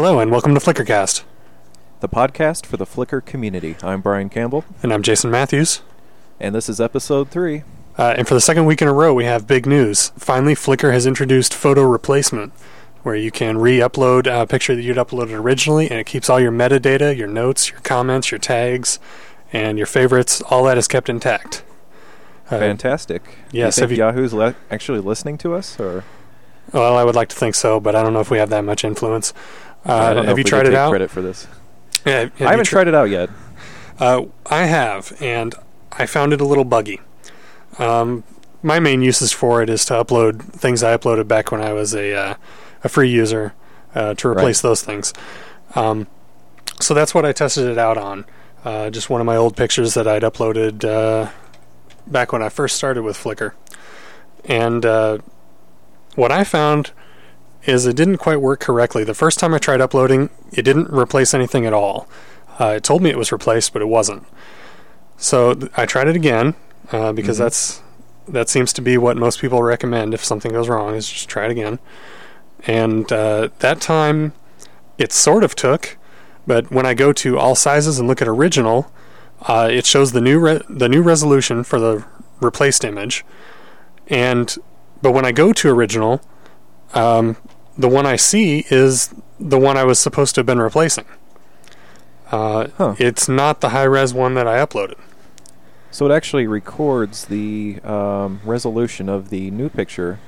Hello, and welcome to Flickrcast, the podcast for the Flickr community. I'm Bryan Campbell. And I'm Jason Matthews. And this is episode 3. And for the second week in a row, we have big news. Finally, Flickr has introduced photo replacement, where you can re-upload a picture that you'd uploaded originally, and it keeps all your metadata, your notes, your comments, your tags, and your favorites. All that is kept intact. Fantastic. Yes. Do you think Yahoo's actually listening to us? Or? Well, I would like to think so, but I don't know if we have that much influence. Have you tried it out? Credit for this. Yeah, I haven't tried it out yet. I have, and I found it a little buggy. My main uses for it is to upload things I uploaded back when I was a free user to replace those things. So that's what I tested it out on. Just one of my old pictures that I'd uploaded back when I first started with Flickr. And what I found is it didn't quite work correctly. The first time I tried uploading, it didn't replace anything at all. It told me it was replaced, but it wasn't. So I tried it again, because that seems to be what most people recommend if something goes wrong, is just try it again. And that time, it sort of took, but when I go to all sizes and look at original, it shows the new resolution for the replaced image. But when I go to original, the one I see is the one I was supposed to have been replacing. It's not the high-res one that I uploaded. So it actually records the resolution of the new picture,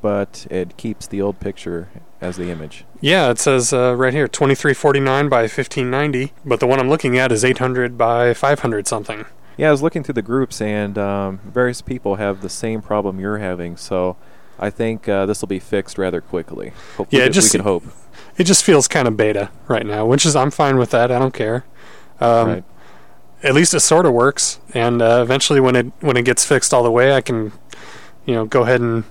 but it keeps the old picture as the image. Yeah, it says right here, 2349 by 1590, but the one I'm looking at is 800 by 500 something. Yeah, I was looking through the groups, and various people have the same problem you're having, so I think this will be fixed rather quickly. Hopefully, we can hope. It just feels kind of beta right now, which is, I'm fine with that. I don't care. At least it sort of works, and eventually when it gets fixed all the way, I can go ahead and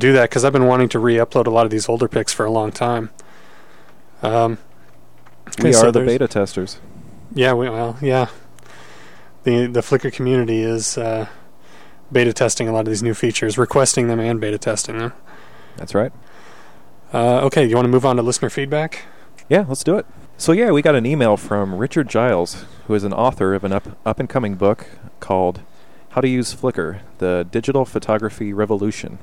do that, because I've been wanting to re-upload a lot of these older pics for a long time. We are the beta testers. Yeah, yeah. The Flickr community is beta testing a lot of these new features, requesting them and beta testing them. That's right. Okay, you want to move on to listener feedback? Yeah, let's do it. So yeah, we got an email from Richard Giles, who is an author of an up-and-coming book called How to Use Flickr, The Digital Photography Revolution.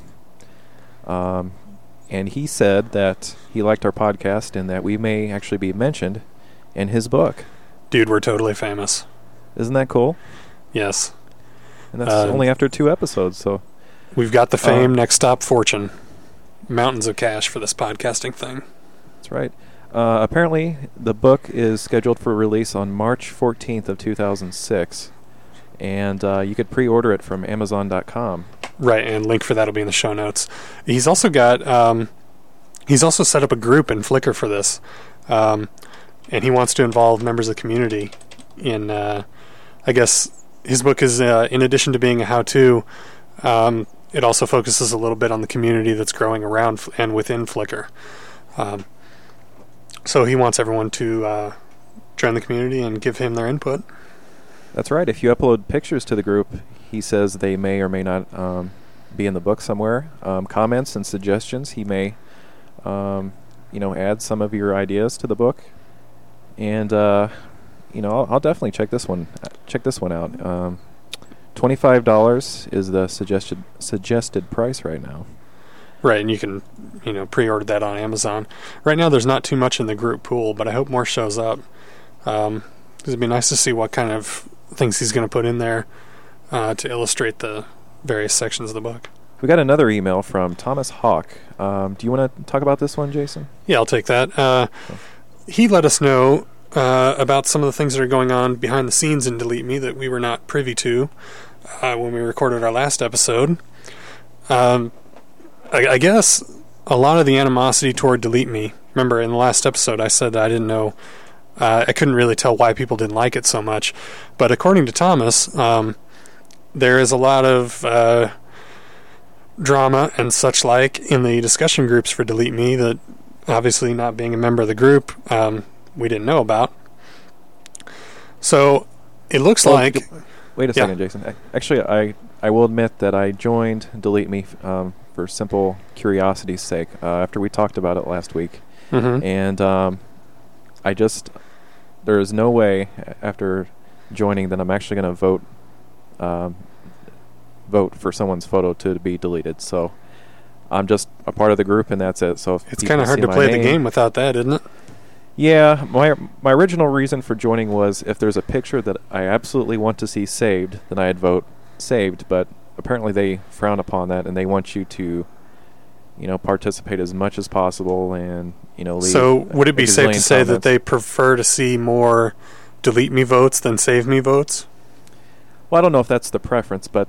And he said that he liked our podcast and that we may actually be mentioned in his book. Dude, we're totally famous. Isn't that cool? Yes. And that's only after 2 episodes, so... We've got the fame, next stop, fortune. Mountains of cash for this podcasting thing. That's right. Apparently, the book is scheduled for release on March 14th of 2006, and you could pre-order it from Amazon.com. Right, and link for that will be in the show notes. He's also got... he's also set up a group in Flickr for this, and he wants to involve members of the community in... I guess his book is, in addition to being a how-to, it also focuses a little bit on the community that's growing around and within Flickr. So he wants everyone to join the community and give him their input. That's right. If you upload pictures to the group, he says they may or may not be in the book somewhere. Comments and suggestions, he may add some of your ideas to the book. And... I'll definitely check this one out. $25 is the suggested price right now. Right, and you can pre-order that on Amazon. Right now, there's not too much in the group pool, but I hope more shows up. 'Cause it'd be nice to see what kind of things he's going to put in there to illustrate the various sections of the book. We got another email from Thomas Hawk. Do you want to talk about this one, Jason? Yeah, I'll take that. He let us know about some of the things that are going on behind the scenes in Delete Me that we were not privy to when we recorded our last episode. I guess a lot of the animosity toward Delete Me, remember in the last episode I said that I didn't know, I couldn't really tell why people didn't like it so much, but according to Thomas, there is a lot of drama and such like in the discussion groups for Delete Me that, obviously not being a member of the group, we didn't know about. So it looks like... Wait a second, Jason. Actually, I will admit that I joined Delete Me for simple curiosity's sake after we talked about it last week. And I just, there is no way after joining that I'm actually going to vote for someone's photo to be deleted. So I'm just a part of the group, and that's it. So if it's kind of hard to play the game without that, isn't it? Yeah, my original reason for joining was if there's a picture that I absolutely want to see saved, then I'd vote saved, but apparently they frown upon that, and they want you to, you know, participate as much as possible and, you know, leave. So would it be safe to say that they prefer to see more delete me votes than save me votes? Well, I don't know if that's the preference, but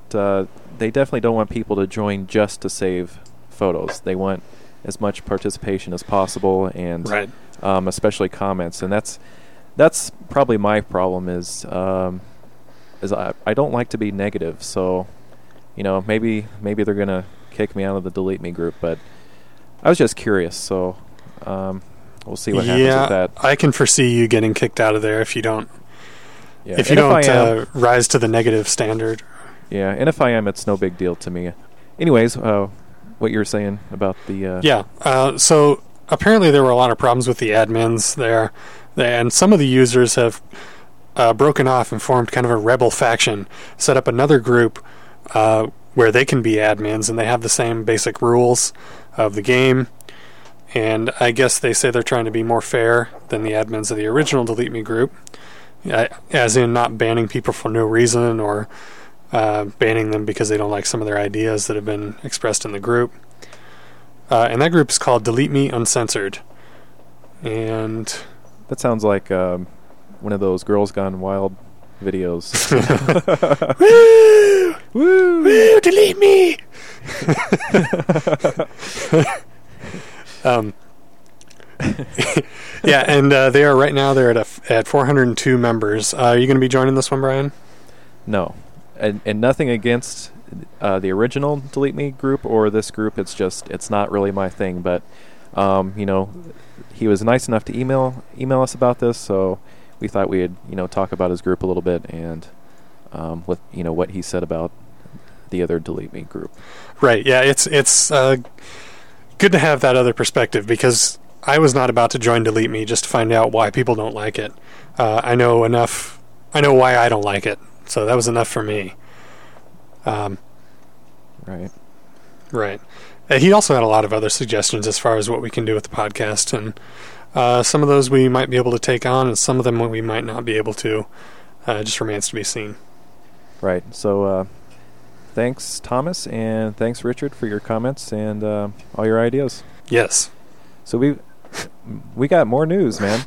they definitely don't want people to join just to save photos. They want as much participation as possible, and right. Especially comments, and that's probably my problem is I don't like to be negative, so you know maybe they're gonna kick me out of the delete me group, but I was just curious, so we'll see what happens with that. I can foresee you getting kicked out of there if you don't. Yeah. If you don't rise to the negative standard. Yeah, and if I am, it's no big deal to me. Anyways, what you were saying about the so. Apparently there were a lot of problems with the admins there, and some of the users have broken off and formed kind of a rebel faction, set up another group where they can be admins, and they have the same basic rules of the game, and I guess they say they're trying to be more fair than the admins of the original Delete Me group, as in not banning people for no reason or banning them because they don't like some of their ideas that have been expressed in the group. And that group is called Delete Me Uncensored. And that sounds like one of those Girls Gone Wild videos. Woo! Woo! Woo! Delete me! Yeah, and they are right now, they're at 402 members. Are you going to be joining this one, Bryan? No. And nothing against... the original Delete Me group or this group, it's not really my thing, but you know, he was nice enough to email us about this, so we thought we'd, you know, talk about his group a little bit and with, you know, what he said about the other Delete Me group. Right, yeah, it's good to have that other perspective, because I was not about to join Delete Me just to find out why people don't like it. I know why I don't like it, so that was enough for me. Right. He also had a lot of other suggestions as far as what we can do with the podcast, and some of those we might be able to take on, and some of them we might not be able to. It just remains to be seen. Right. So thanks, Thomas, and thanks, Richard, for your comments and all your ideas. Yes. So we got more news, man.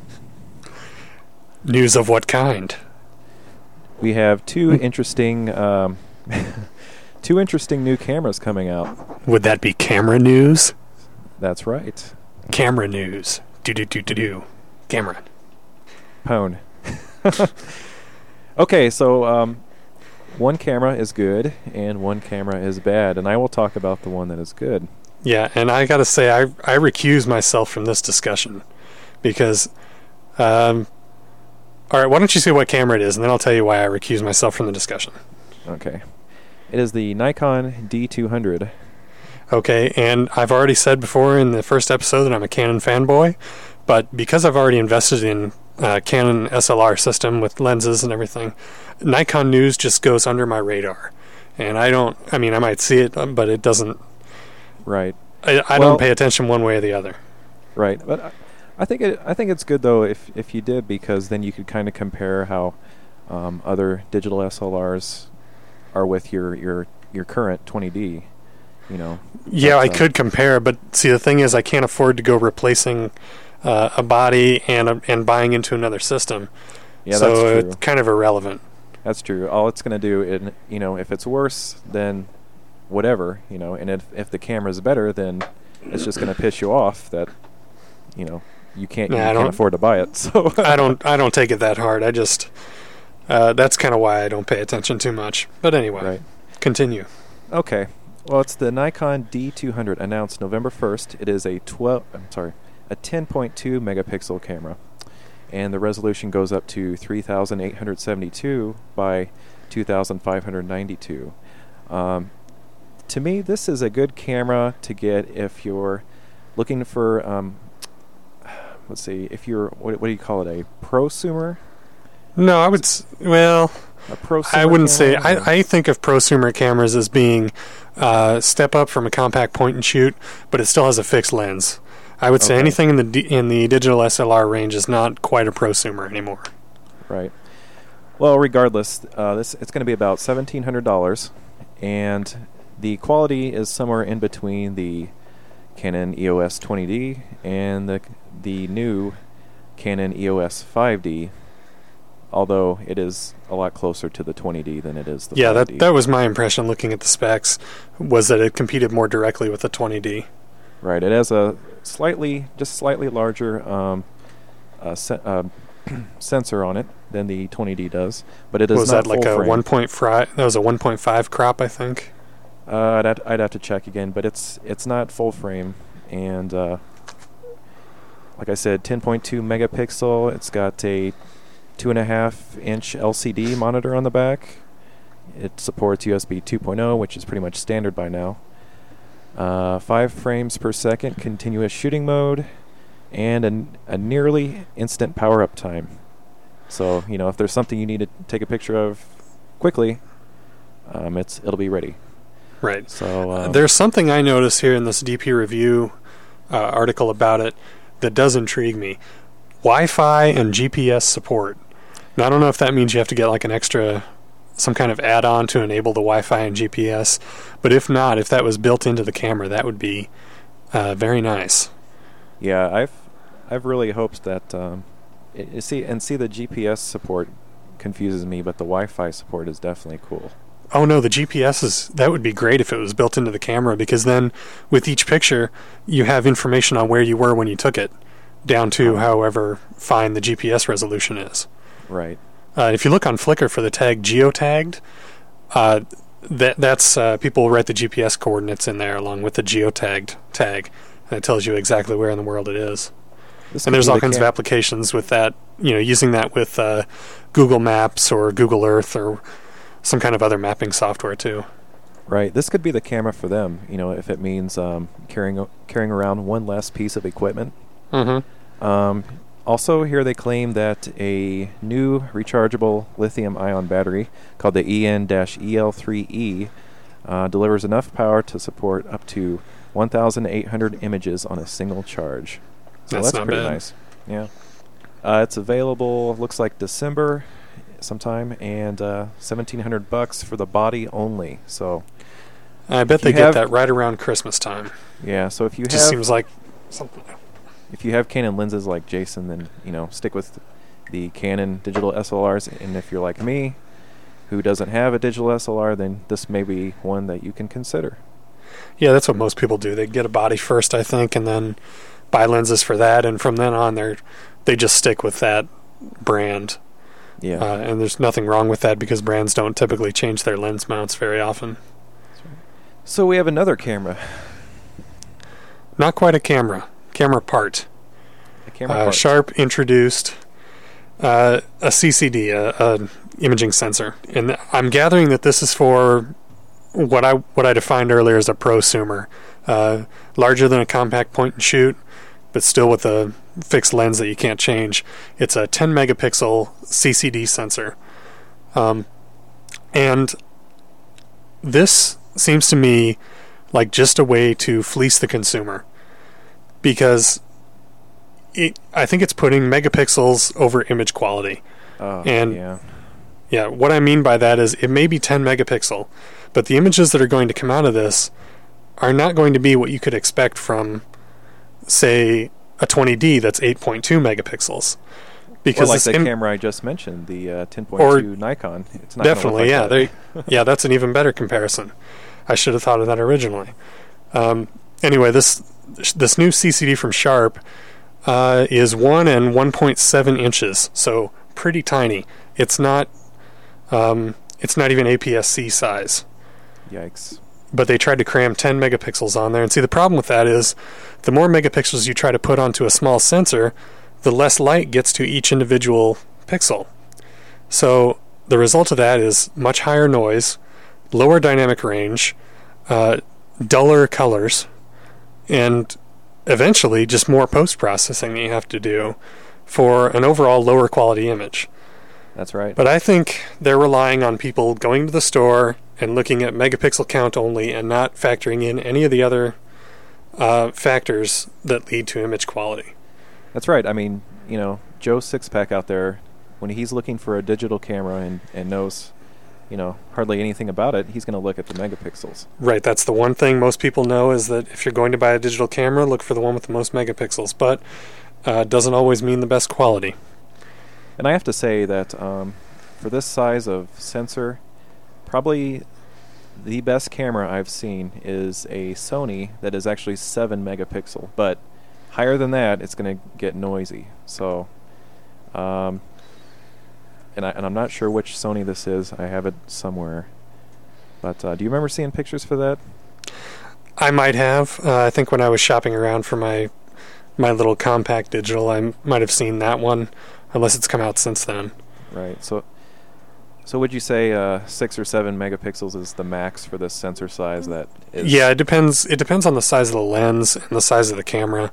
News of what kind? We have two interesting... two interesting new cameras coming out. Would that be camera news? That's right. Camera news. Do-do-do-do-do. Camera. Pone. Okay, so one camera is good and one camera is bad, and I will talk about the one that is good. Yeah, and I gotta say, I recuse myself from this discussion because... all right, why don't you say what camera it is, and then I'll tell you why I recuse myself from the discussion. Okay. It is the Nikon D200. Okay, and I've already said before in the first episode that I'm a Canon fanboy, but because I've already invested in Canon SLR system with lenses and everything, Nikon news just goes under my radar. And I might see it, but it doesn't... Right. I don't pay attention one way or the other. Right, but I think it's good, though, if you did, because then you could kind of compare how other digital SLRs... are with your current 20D, you know. Yeah, I could compare, but see, the thing is, I can't afford to go replacing a body and buying into another system. Yeah, so that's true. It's kind of irrelevant. That's true. All it's going to do, you know, if it's worse, then whatever, you know. And if the camera's better, then it's just going to piss you off that, you know, you can't afford to buy it. So I don't take it that hard. I just. That's kind of why I don't pay attention too much. But anyway, right. Continue. Okay. Well, it's the Nikon D200, announced November 1st. It is a 10.2 megapixel camera, and the resolution goes up to 3,872 by 2,592. To me, this is a good camera to get if you're looking for let's see, if you're, what do you call it, a prosumer? No, I would, well, a prosumer I wouldn't say, I think of prosumer cameras as being step up from a compact point and shoot, but it still has a fixed lens. I would say anything in the digital SLR range is not quite a prosumer anymore. Right. Well, regardless, it's going to be about $1,700, and the quality is somewhere in between the Canon EOS 20D and the new Canon EOS 5D, although it is a lot closer to the 20D than it is the 5D. Yeah, that was my impression looking at the specs, was that it competed more directly with the 20D. Right, it has a slightly larger sensor on it than the 20D does, but it is not full frame. That was a 1.5 crop, I think. I'd have to check again, but it's not full frame, and like I said, 10.2 megapixel. It's got a 2.5-inch LCD monitor on the back. It supports USB 2.0, which is pretty much standard by now. 5 frames per second continuous shooting mode, and a nearly instant power-up time. So, you know, if there's something you need to take a picture of quickly, it'll be ready. Right. So there's something I noticed here in this DP Review article about it that does intrigue me. Wi-Fi and GPS support. Now, I don't know if that means you have to get like an extra, some kind of add-on to enable the Wi-Fi and GPS, but if not, if that was built into the camera, that would be very nice. Yeah, I've really hoped that the GPS support confuses me, but the Wi-Fi support is definitely cool. Oh no, the GPS that would be great if it was built into the camera, because then with each picture you have information on where you were when you took it, down to however fine the GPS resolution is. Right. If you look on Flickr for the tag geotagged, that's people write the GPS coordinates in there along with the geotagged tag, and it tells you exactly where in the world it is. And there's all kinds of applications with that, you know, using that with Google Maps or Google Earth or some kind of other mapping software too. Right. This could be the camera for them, you know, if it means carrying around one less piece of equipment. Mm-hmm. Also, here they claim that a new rechargeable lithium-ion battery called the EN-EL3E delivers enough power to support up to 1,800 images on a single charge. So that's pretty nice. Yeah. It's available, looks like December sometime, and $1,700 for the body only. So I bet they get that right around Christmas time. Yeah, so if you have, just seems like something. If you have Canon lenses like Jason, then, you know, stick with the Canon digital SLRs, and if you're like me, who doesn't have a digital SLR, then this may be one that you can consider. Yeah, that's what most people do. They get a body first, I think, and then buy lenses for that, and from then on they just stick with that brand. Yeah, and there's nothing wrong with that, because brands don't typically change their lens mounts very often. So we have another camera. Not quite a camera. Camera part. A camera part. Sharp introduced a CCD, an imaging sensor, and I'm gathering that this is for what I defined earlier as a prosumer, larger than a compact point and shoot, but still with a fixed lens that you can't change. It's a 10 megapixel CCD sensor, and this seems to me like just a way to fleece the consumer, because I think it's putting megapixels over image quality. What I mean by that is it may be 10 megapixel, but the images that are going to come out of this are not going to be what you could expect from, say, a 20D that's 8.2 megapixels. Because like the camera I just mentioned, the 10.2 Nikon. It's not definitely, yeah. That's an even better comparison. I should have thought of that originally. Anyway, this new CCD from Sharp is 1 and 1.7 inches, so pretty tiny. It's not even APS-C size. Yikes. But they tried to cram 10 megapixels on there. And see, the problem with that is the more megapixels you try to put onto a small sensor, the less light gets to each individual pixel. So the result of that is much higher noise, lower dynamic range, duller colors, and eventually just more post-processing that you have to do for an overall lower quality image. That's right. But I think they're relying on people going to the store and looking at megapixel count only and not factoring in any of the other factors that lead to image quality. That's right. I mean, you know, Joe Sixpack out there, when he's looking for a digital camera and knows, you know, hardly anything about it, he's going to look at the megapixels. Right. That's the one thing most people know, is that if you're going to buy a digital camera, look for the one with the most megapixels. But doesn't always mean the best quality. And I have to say that for this size of sensor, probably the best camera I've seen is a Sony that is actually 7 megapixel. But higher than that, it's going to get noisy. So, and I'm not sure which Sony this is. I have it somewhere. But do you remember seeing pictures for that? I might have. I think when I was shopping around for my little compact digital, I might have seen that one, unless it's come out since then. Right. So would you say 6 or 7 megapixels is the max for this sensor size? That is? Yeah, it depends on the size of the lens and the size of the camera,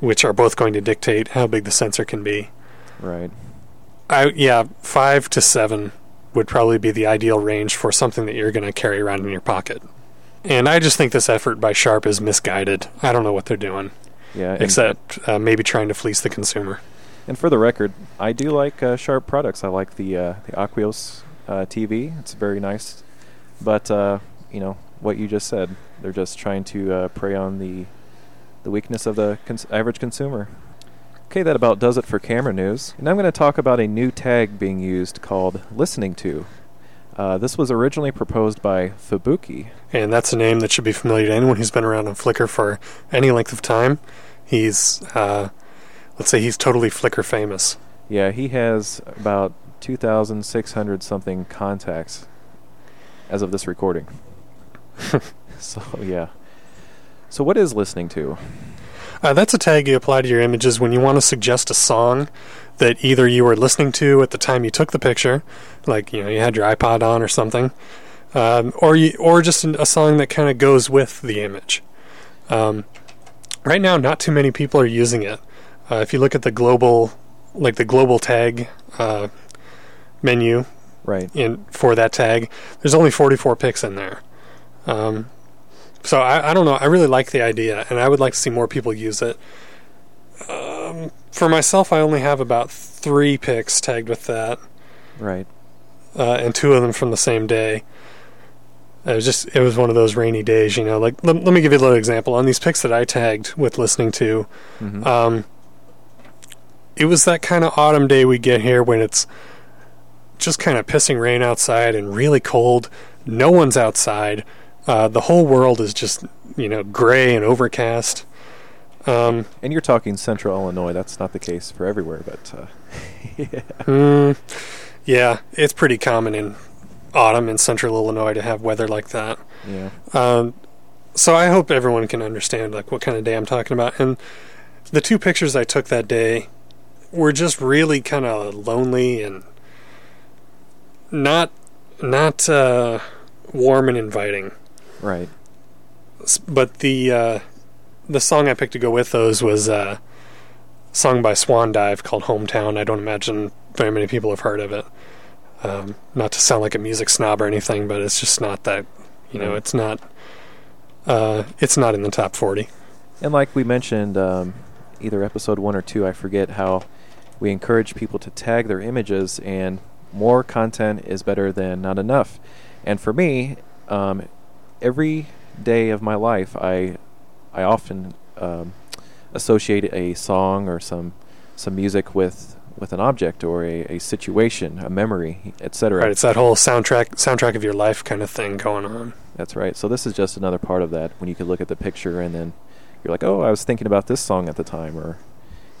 which are both going to dictate how big the sensor can be. Right. 5 to 7 would probably be the ideal range for something that you're going to carry around in your pocket. And I just think this effort by Sharp is misguided. I don't know what they're doing. Yeah. Except maybe trying to fleece the consumer. And for the record, I do like Sharp products. I like the Aquios TV. It's very nice. But, you know, what you just said, they're just trying to prey on the weakness of the average consumer. Okay, that about does it for camera news. And I'm going to talk about a new tag being used called listening to. This was originally proposed by Fubuki. And that's a name that should be familiar to anyone who's been around on Flickr for any length of time. He's... let's say he's totally Flickr famous. Yeah, he has about 2,600 something contacts as of this recording. So, yeah. So what is listening to? That's a tag you apply to your images when you want to suggest a song that either you were listening to at the time you took the picture, like, you know, you had your iPod on or something, or just a song that kind of goes with the image. Right now, not too many people are using it. If you look at the global tag menu, right, for that tag, there's only 44 pics in there. So I don't know. I really like the idea, and I would like to see more people use it. For myself, I only have about 3 pics tagged with that, right, and 2 of them from the same day. It was one of those rainy days, you know. Like, let me give you a little example on these pics that I tagged with listening to. Mm-hmm. It was that kind of autumn day we get here when it's just kind of pissing rain outside and really cold. No one's outside. The whole world is just, you know, gray and overcast. And you're talking central Illinois. That's not the case for everywhere, but yeah. Yeah, it's pretty common in autumn in central Illinois to have weather like that. Yeah. So I hope everyone can understand, like, what kind of day I'm talking about. And the 2 pictures I took that day were just really kind of lonely and not warm and inviting. Right. But the song I picked to go with those was a song by Swan Dive called Hometown. I don't imagine very many people have heard of it. Not to sound like a music snob or anything, but it's just not that, you know, it's not in the top 40. And like we mentioned, either episode 1 or 2, I forget, how we encourage people to tag their images, and more content is better than not enough. And for me, every day of my life, I often associate a song or some music with an object or a situation, a memory, etc. Right, it's that whole soundtrack of your life kind of thing going on. That's right. So this is just another part of that, when you can look at the picture and then you're like, oh, I was thinking about this song at the time, or,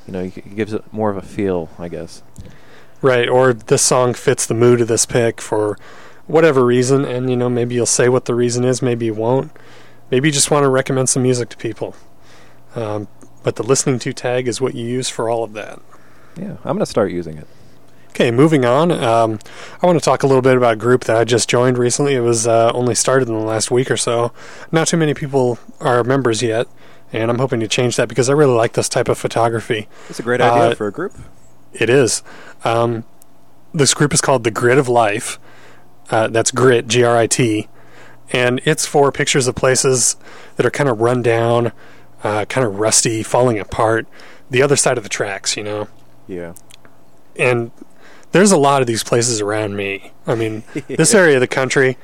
you know, it gives it more of a feel, I guess. Right, or this song fits the mood of this pic for whatever reason, and, you know, maybe you'll say what the reason is, maybe you won't. Maybe you just want to recommend some music to people. But the listening to tag is what you use for all of that. Yeah, I'm going to start using it. Okay, moving on. I want to talk a little bit about a group that I just joined recently. It was only started in the last week or so. Not too many people are members yet. and I'm hoping to change that because I really like this type of photography. It's a great idea for a group. It is. This group is called The Grit of Life. That's Grit, G-R-I-T. And it's for pictures of places that are kind of run down, kind of rusty, falling apart, the other side of the tracks, you know? Yeah. And there's a lot of these places around me. I mean, this area of the country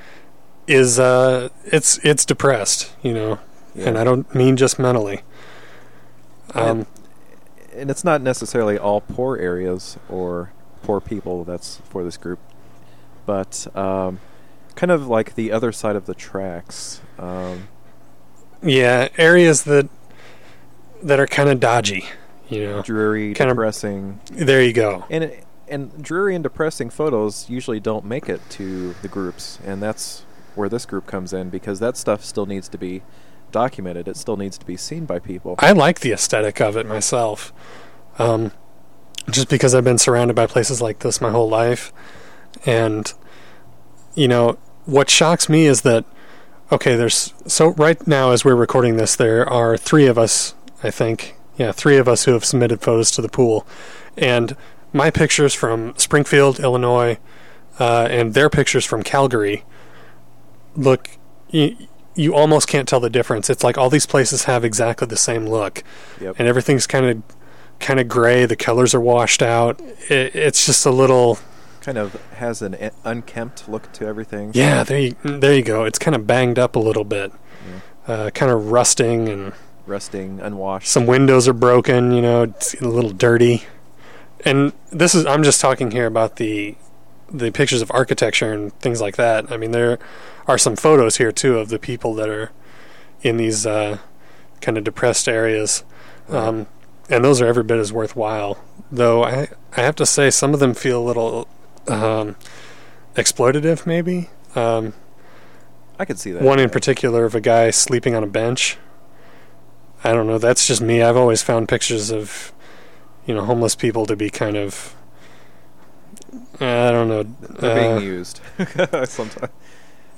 is, it's depressed, you know? Yeah. And I don't mean just mentally. And it's not necessarily all poor areas or poor people that's for this group, but kind of like the other side of the tracks. Yeah, areas that are kind of dodgy, you know, dreary, kind depressing. There you go. And dreary and depressing photos usually don't make it to the groups, and that's where this group comes in because that stuff still needs to be documented. It still needs to be seen by people. I like the aesthetic of it myself, just because I've been surrounded by places like this my whole life. And you know what shocks me is that, okay, there's, so right now as we're recording this, there are three of us, I think, yeah, three of us who have submitted photos to the pool, and my pictures from Springfield, Illinois, and their pictures from Calgary look, you almost can't tell the difference. It's like all these places have exactly the same look. Yep. And everything's kind of gray. The colors are washed out. It's just a little, kind of has an unkempt look to everything. Yeah, there you go. It's kind of banged up a little bit. Yeah. Kind of rusting, unwashed. Some windows are broken, you know, it's a little dirty. And this is, I'm just talking here about the pictures of architecture and things like that. I mean, there are some photos here too of the people that are in these kind of depressed areas, and those are every bit as worthwhile. Though I have to say some of them feel a little exploitative, maybe. I could see that. One in particular of a guy sleeping on a bench. I don't know. That's just me. I've always found pictures of, you know, homeless people to be kind of, I don't know. They're being used sometimes.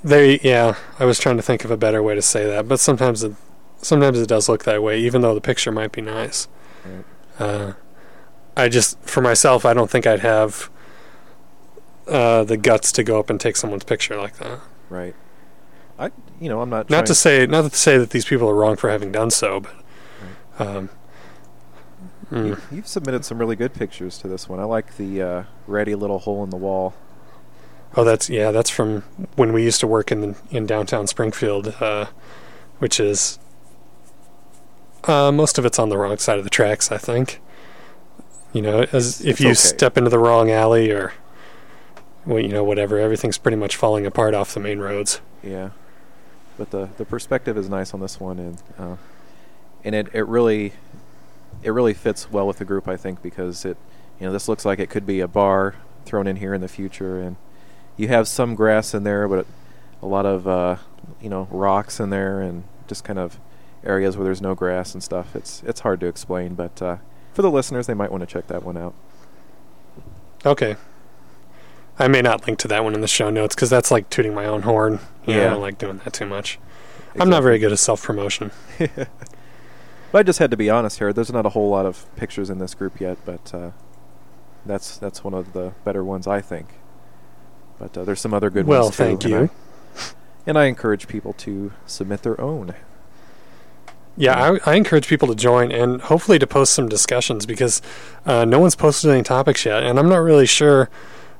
Yeah, I was trying to think of a better way to say that, but sometimes it does look that way, even though the picture might be nice. Right. I just, for myself, I don't think I'd have the guts to go up and take someone's picture like that. Right. I'm not. Not to say that these people are wrong for having done so, but. Right. You've submitted some really good pictures to this one. I like the ratty little hole in the wall. Oh, that's from when we used to work in downtown Springfield, which is most of it's on the wrong side of the tracks, I think. You know, step into the wrong alley or, well, you know, whatever, everything's pretty much falling apart off the main roads. Yeah, but the perspective is nice on this one, and it really fits well with the group, I think, because it, you know, this looks like it could be a bar thrown in here in the future, and you have some grass in there, but a lot of rocks in there, and just kind of areas where there's no grass and stuff. It's hard to explain, but for the listeners, they might want to check that one out. Okay, I may not link to that one in the show notes because that's like tooting my own horn. Yeah, I don't like doing that too much. Exactly. I'm not very good at self-promotion. But I just had to be honest here. There's not a whole lot of pictures in this group yet, but that's one of the better ones, I think. But there's some other good ones too. Well, thank you. And I encourage people to submit their own. Yeah, I encourage people to join and hopefully to post some discussions because no one's posted any topics yet, and I'm not really sure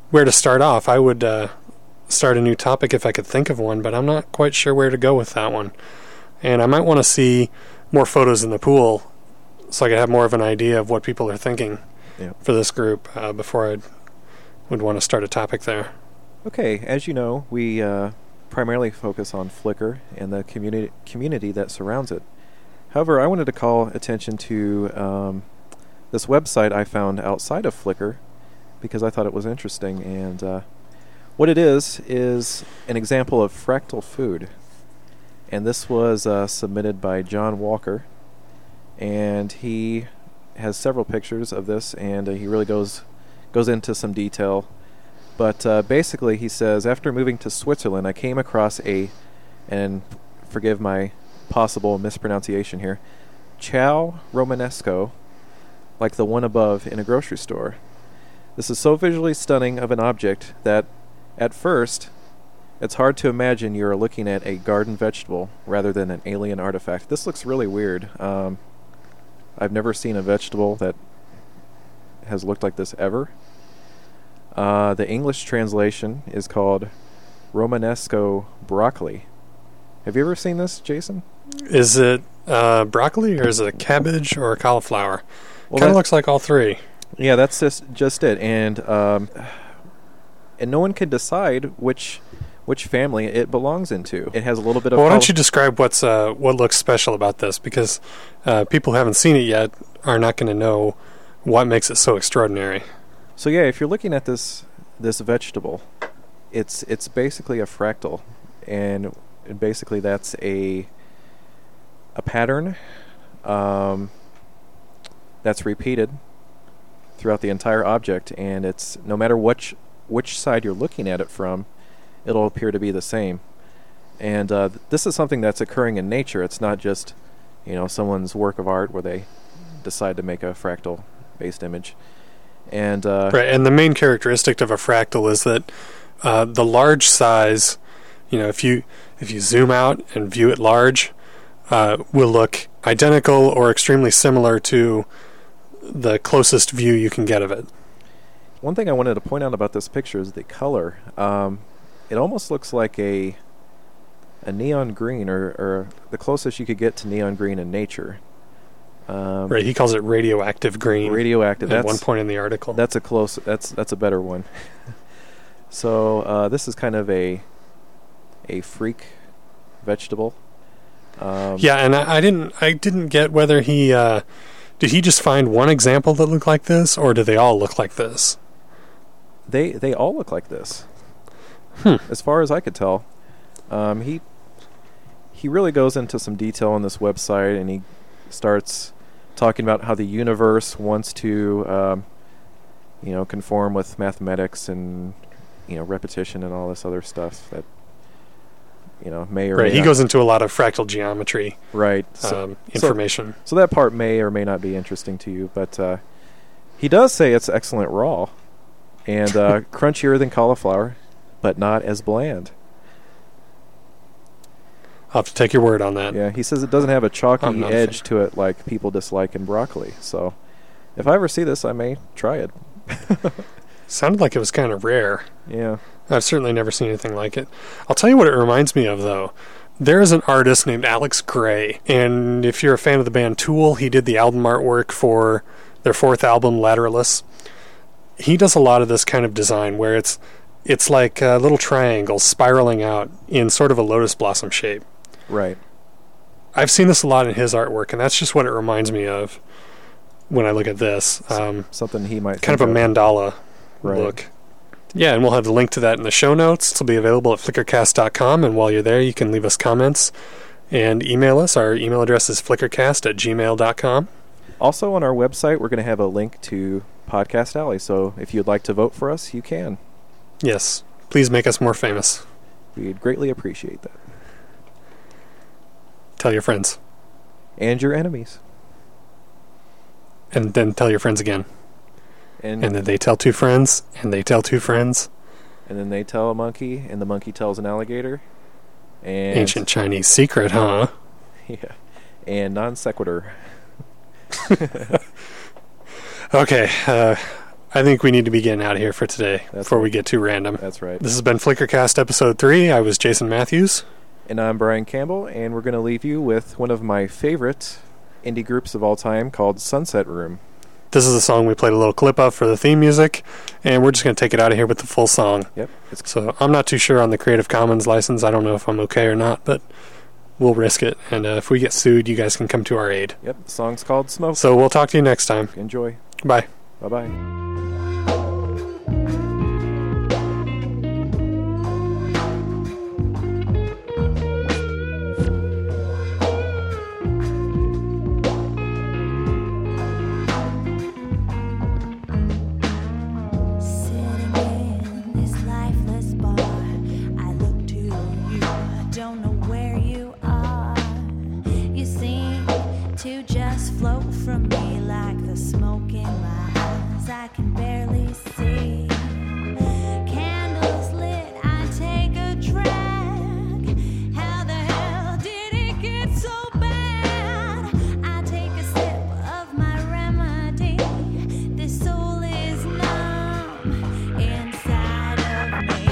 where to start off. I would start a new topic if I could think of one, but I'm not quite sure where to go with that one. And I might want to see more photos in the pool so I could have more of an idea of what people are thinking for this group before I would want to start a topic there. Okay, as you know, we primarily focus on Flickr and the community that surrounds it. However, I wanted to call attention to this website I found outside of Flickr because I thought it was interesting. And what it is an example of fractal food. And this was submitted by John Walker. And he has several pictures of this, and he really goes into some detail. But basically he says, after moving to Switzerland, I came across and forgive my possible mispronunciation here, Ciao Romanesco, like the one above in a grocery store. This is so visually stunning of an object that, at first, it's hard to imagine you are looking at a garden vegetable rather than an alien artifact. This looks really weird. I've never seen a vegetable that has looked like this ever. The English translation is called Romanesco broccoli. Have you ever seen this, Jason? Is it broccoli, or is it a cabbage, or a cauliflower? Well, kind of looks like all three. Yeah, that's just it. And no one can decide which family it belongs into. It has a little bit of... Well, why don't you describe what looks special about this? Because people who haven't seen it yet are not going to know what makes it so extraordinary. So yeah, if you're looking at this vegetable, it's basically a fractal, and basically that's a pattern that's repeated throughout the entire object, and it's no matter which side you're looking at it from, it'll appear to be the same. And this is something that's occurring in nature. It's not just, someone's work of art where they decide to make a fractal-based image. And right, and the main characteristic of a fractal is that the large size, if you zoom out and view it large, will look identical or extremely similar to the closest view you can get of it. One thing I wanted to point out about this picture is the color. It almost looks like a neon green, or the closest you could get to neon green in nature. Right, he calls it radioactive green. Radioactive. At one point in the article. That's a close. That's a better one. So this is kind of a freak vegetable. Yeah, and I didn't get whether he did he just find one example that looked like this, or do they all look like this? They all look like this. As far as I could tell, he really goes into some detail on this website, and he starts talking about how the universe wants to, conform with mathematics and, repetition and all this other stuff that, may or may not. He goes into a lot of fractal geometry. Right. Information. So that part may or may not be interesting to you, but he does say it's excellent raw and crunchier than cauliflower, but not as bland. I'll have to take your word on that. Yeah, he says it doesn't have a chalky edge to it like people dislike in broccoli. So if I ever see this, I may try it. Sounded like it was kind of rare. Yeah. I've certainly never seen anything like it. I'll tell you what it reminds me of, though. There is an artist named Alex Gray, and if you're a fan of the band Tool, he did the album artwork for their fourth album, Lateralus. He does a lot of this kind of design where it's like little triangles spiraling out in sort of a lotus blossom shape. Right. I've seen this a lot in his artwork, and that's just what it reminds me of when I look at this. Something he might kind of a mandala look. Yeah, and we'll have the link to that in the show notes. It'll be available at flickrcast.com, and while you're there, you can leave us comments and email us. Our email address is flickrcast@gmail.com. Also on our website, we're going to have a link to Podcast Alley, so if you'd like to vote for us, you can. Yes, please make us more famous. We'd greatly appreciate that. Tell your friends. And your enemies. And then tell your friends again. And then they tell two friends, and they tell two friends. And then they tell a monkey, and the monkey tells an alligator. And ancient Chinese secret, huh? Yeah. And non sequitur. Okay, I think we need to be getting out of here for today before we get too random. That's right. This has been Flickrcast Episode 3. I was Jason Matthews. And I'm Bryan Campbell, and we're going to leave you with one of my favorite indie groups of all time called Sunset Room. This is a song we played a little clip of for the theme music, and we're just going to take it out of here with the full song. Yep. So I'm not too sure on the Creative Commons license. I don't know if I'm okay or not, but we'll risk it. And if we get sued, you guys can come to our aid. Yep. The song's called Smoke. So we'll talk to you next time. Enjoy. Bye. Bye-bye. to just float from me like the smoke in my eyes. I can barely see. Candles lit, I take a drag. How the hell did it get so bad? I take a sip of my remedy. This soul is numb inside of me.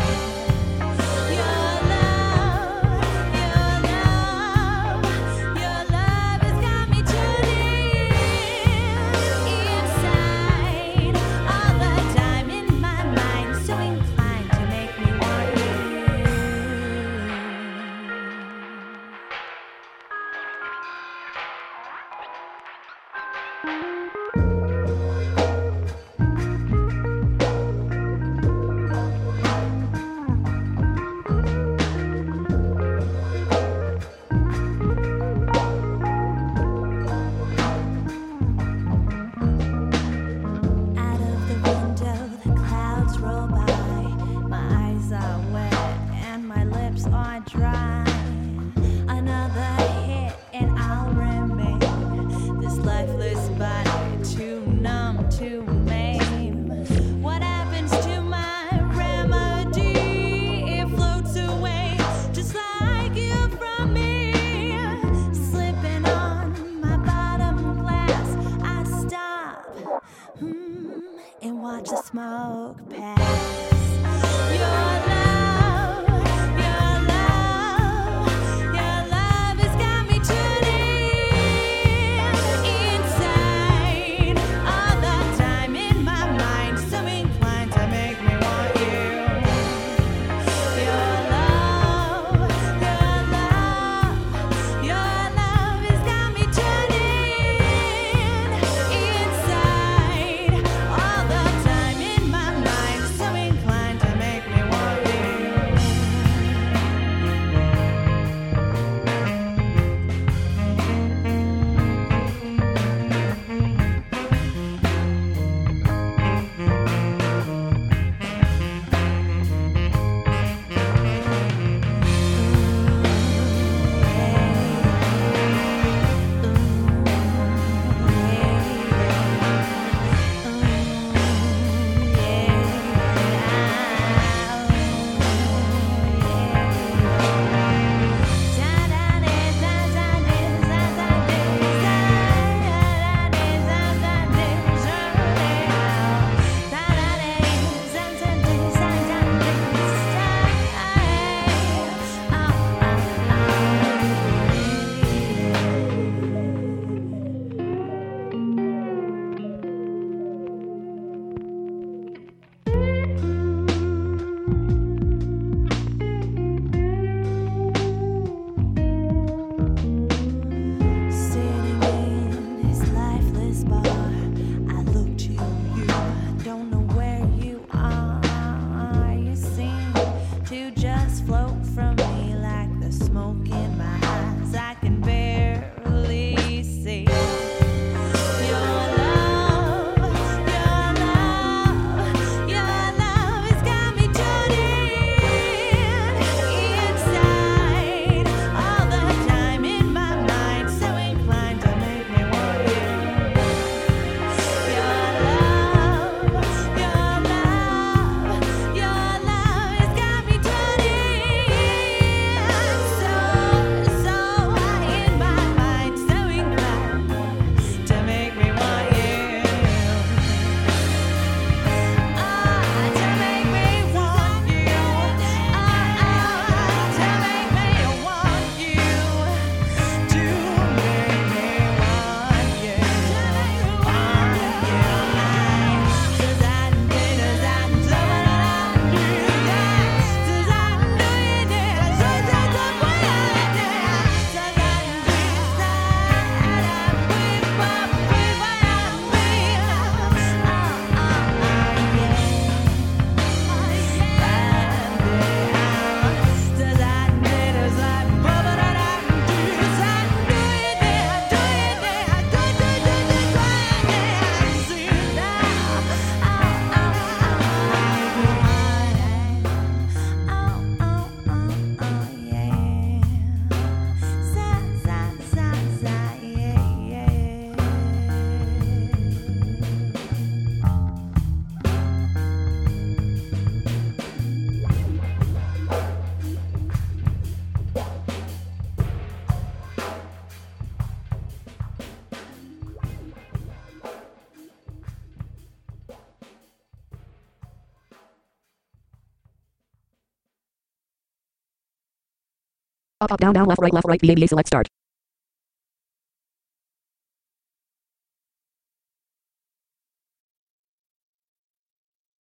Up, up, down, down, left, right, BABA, select, start.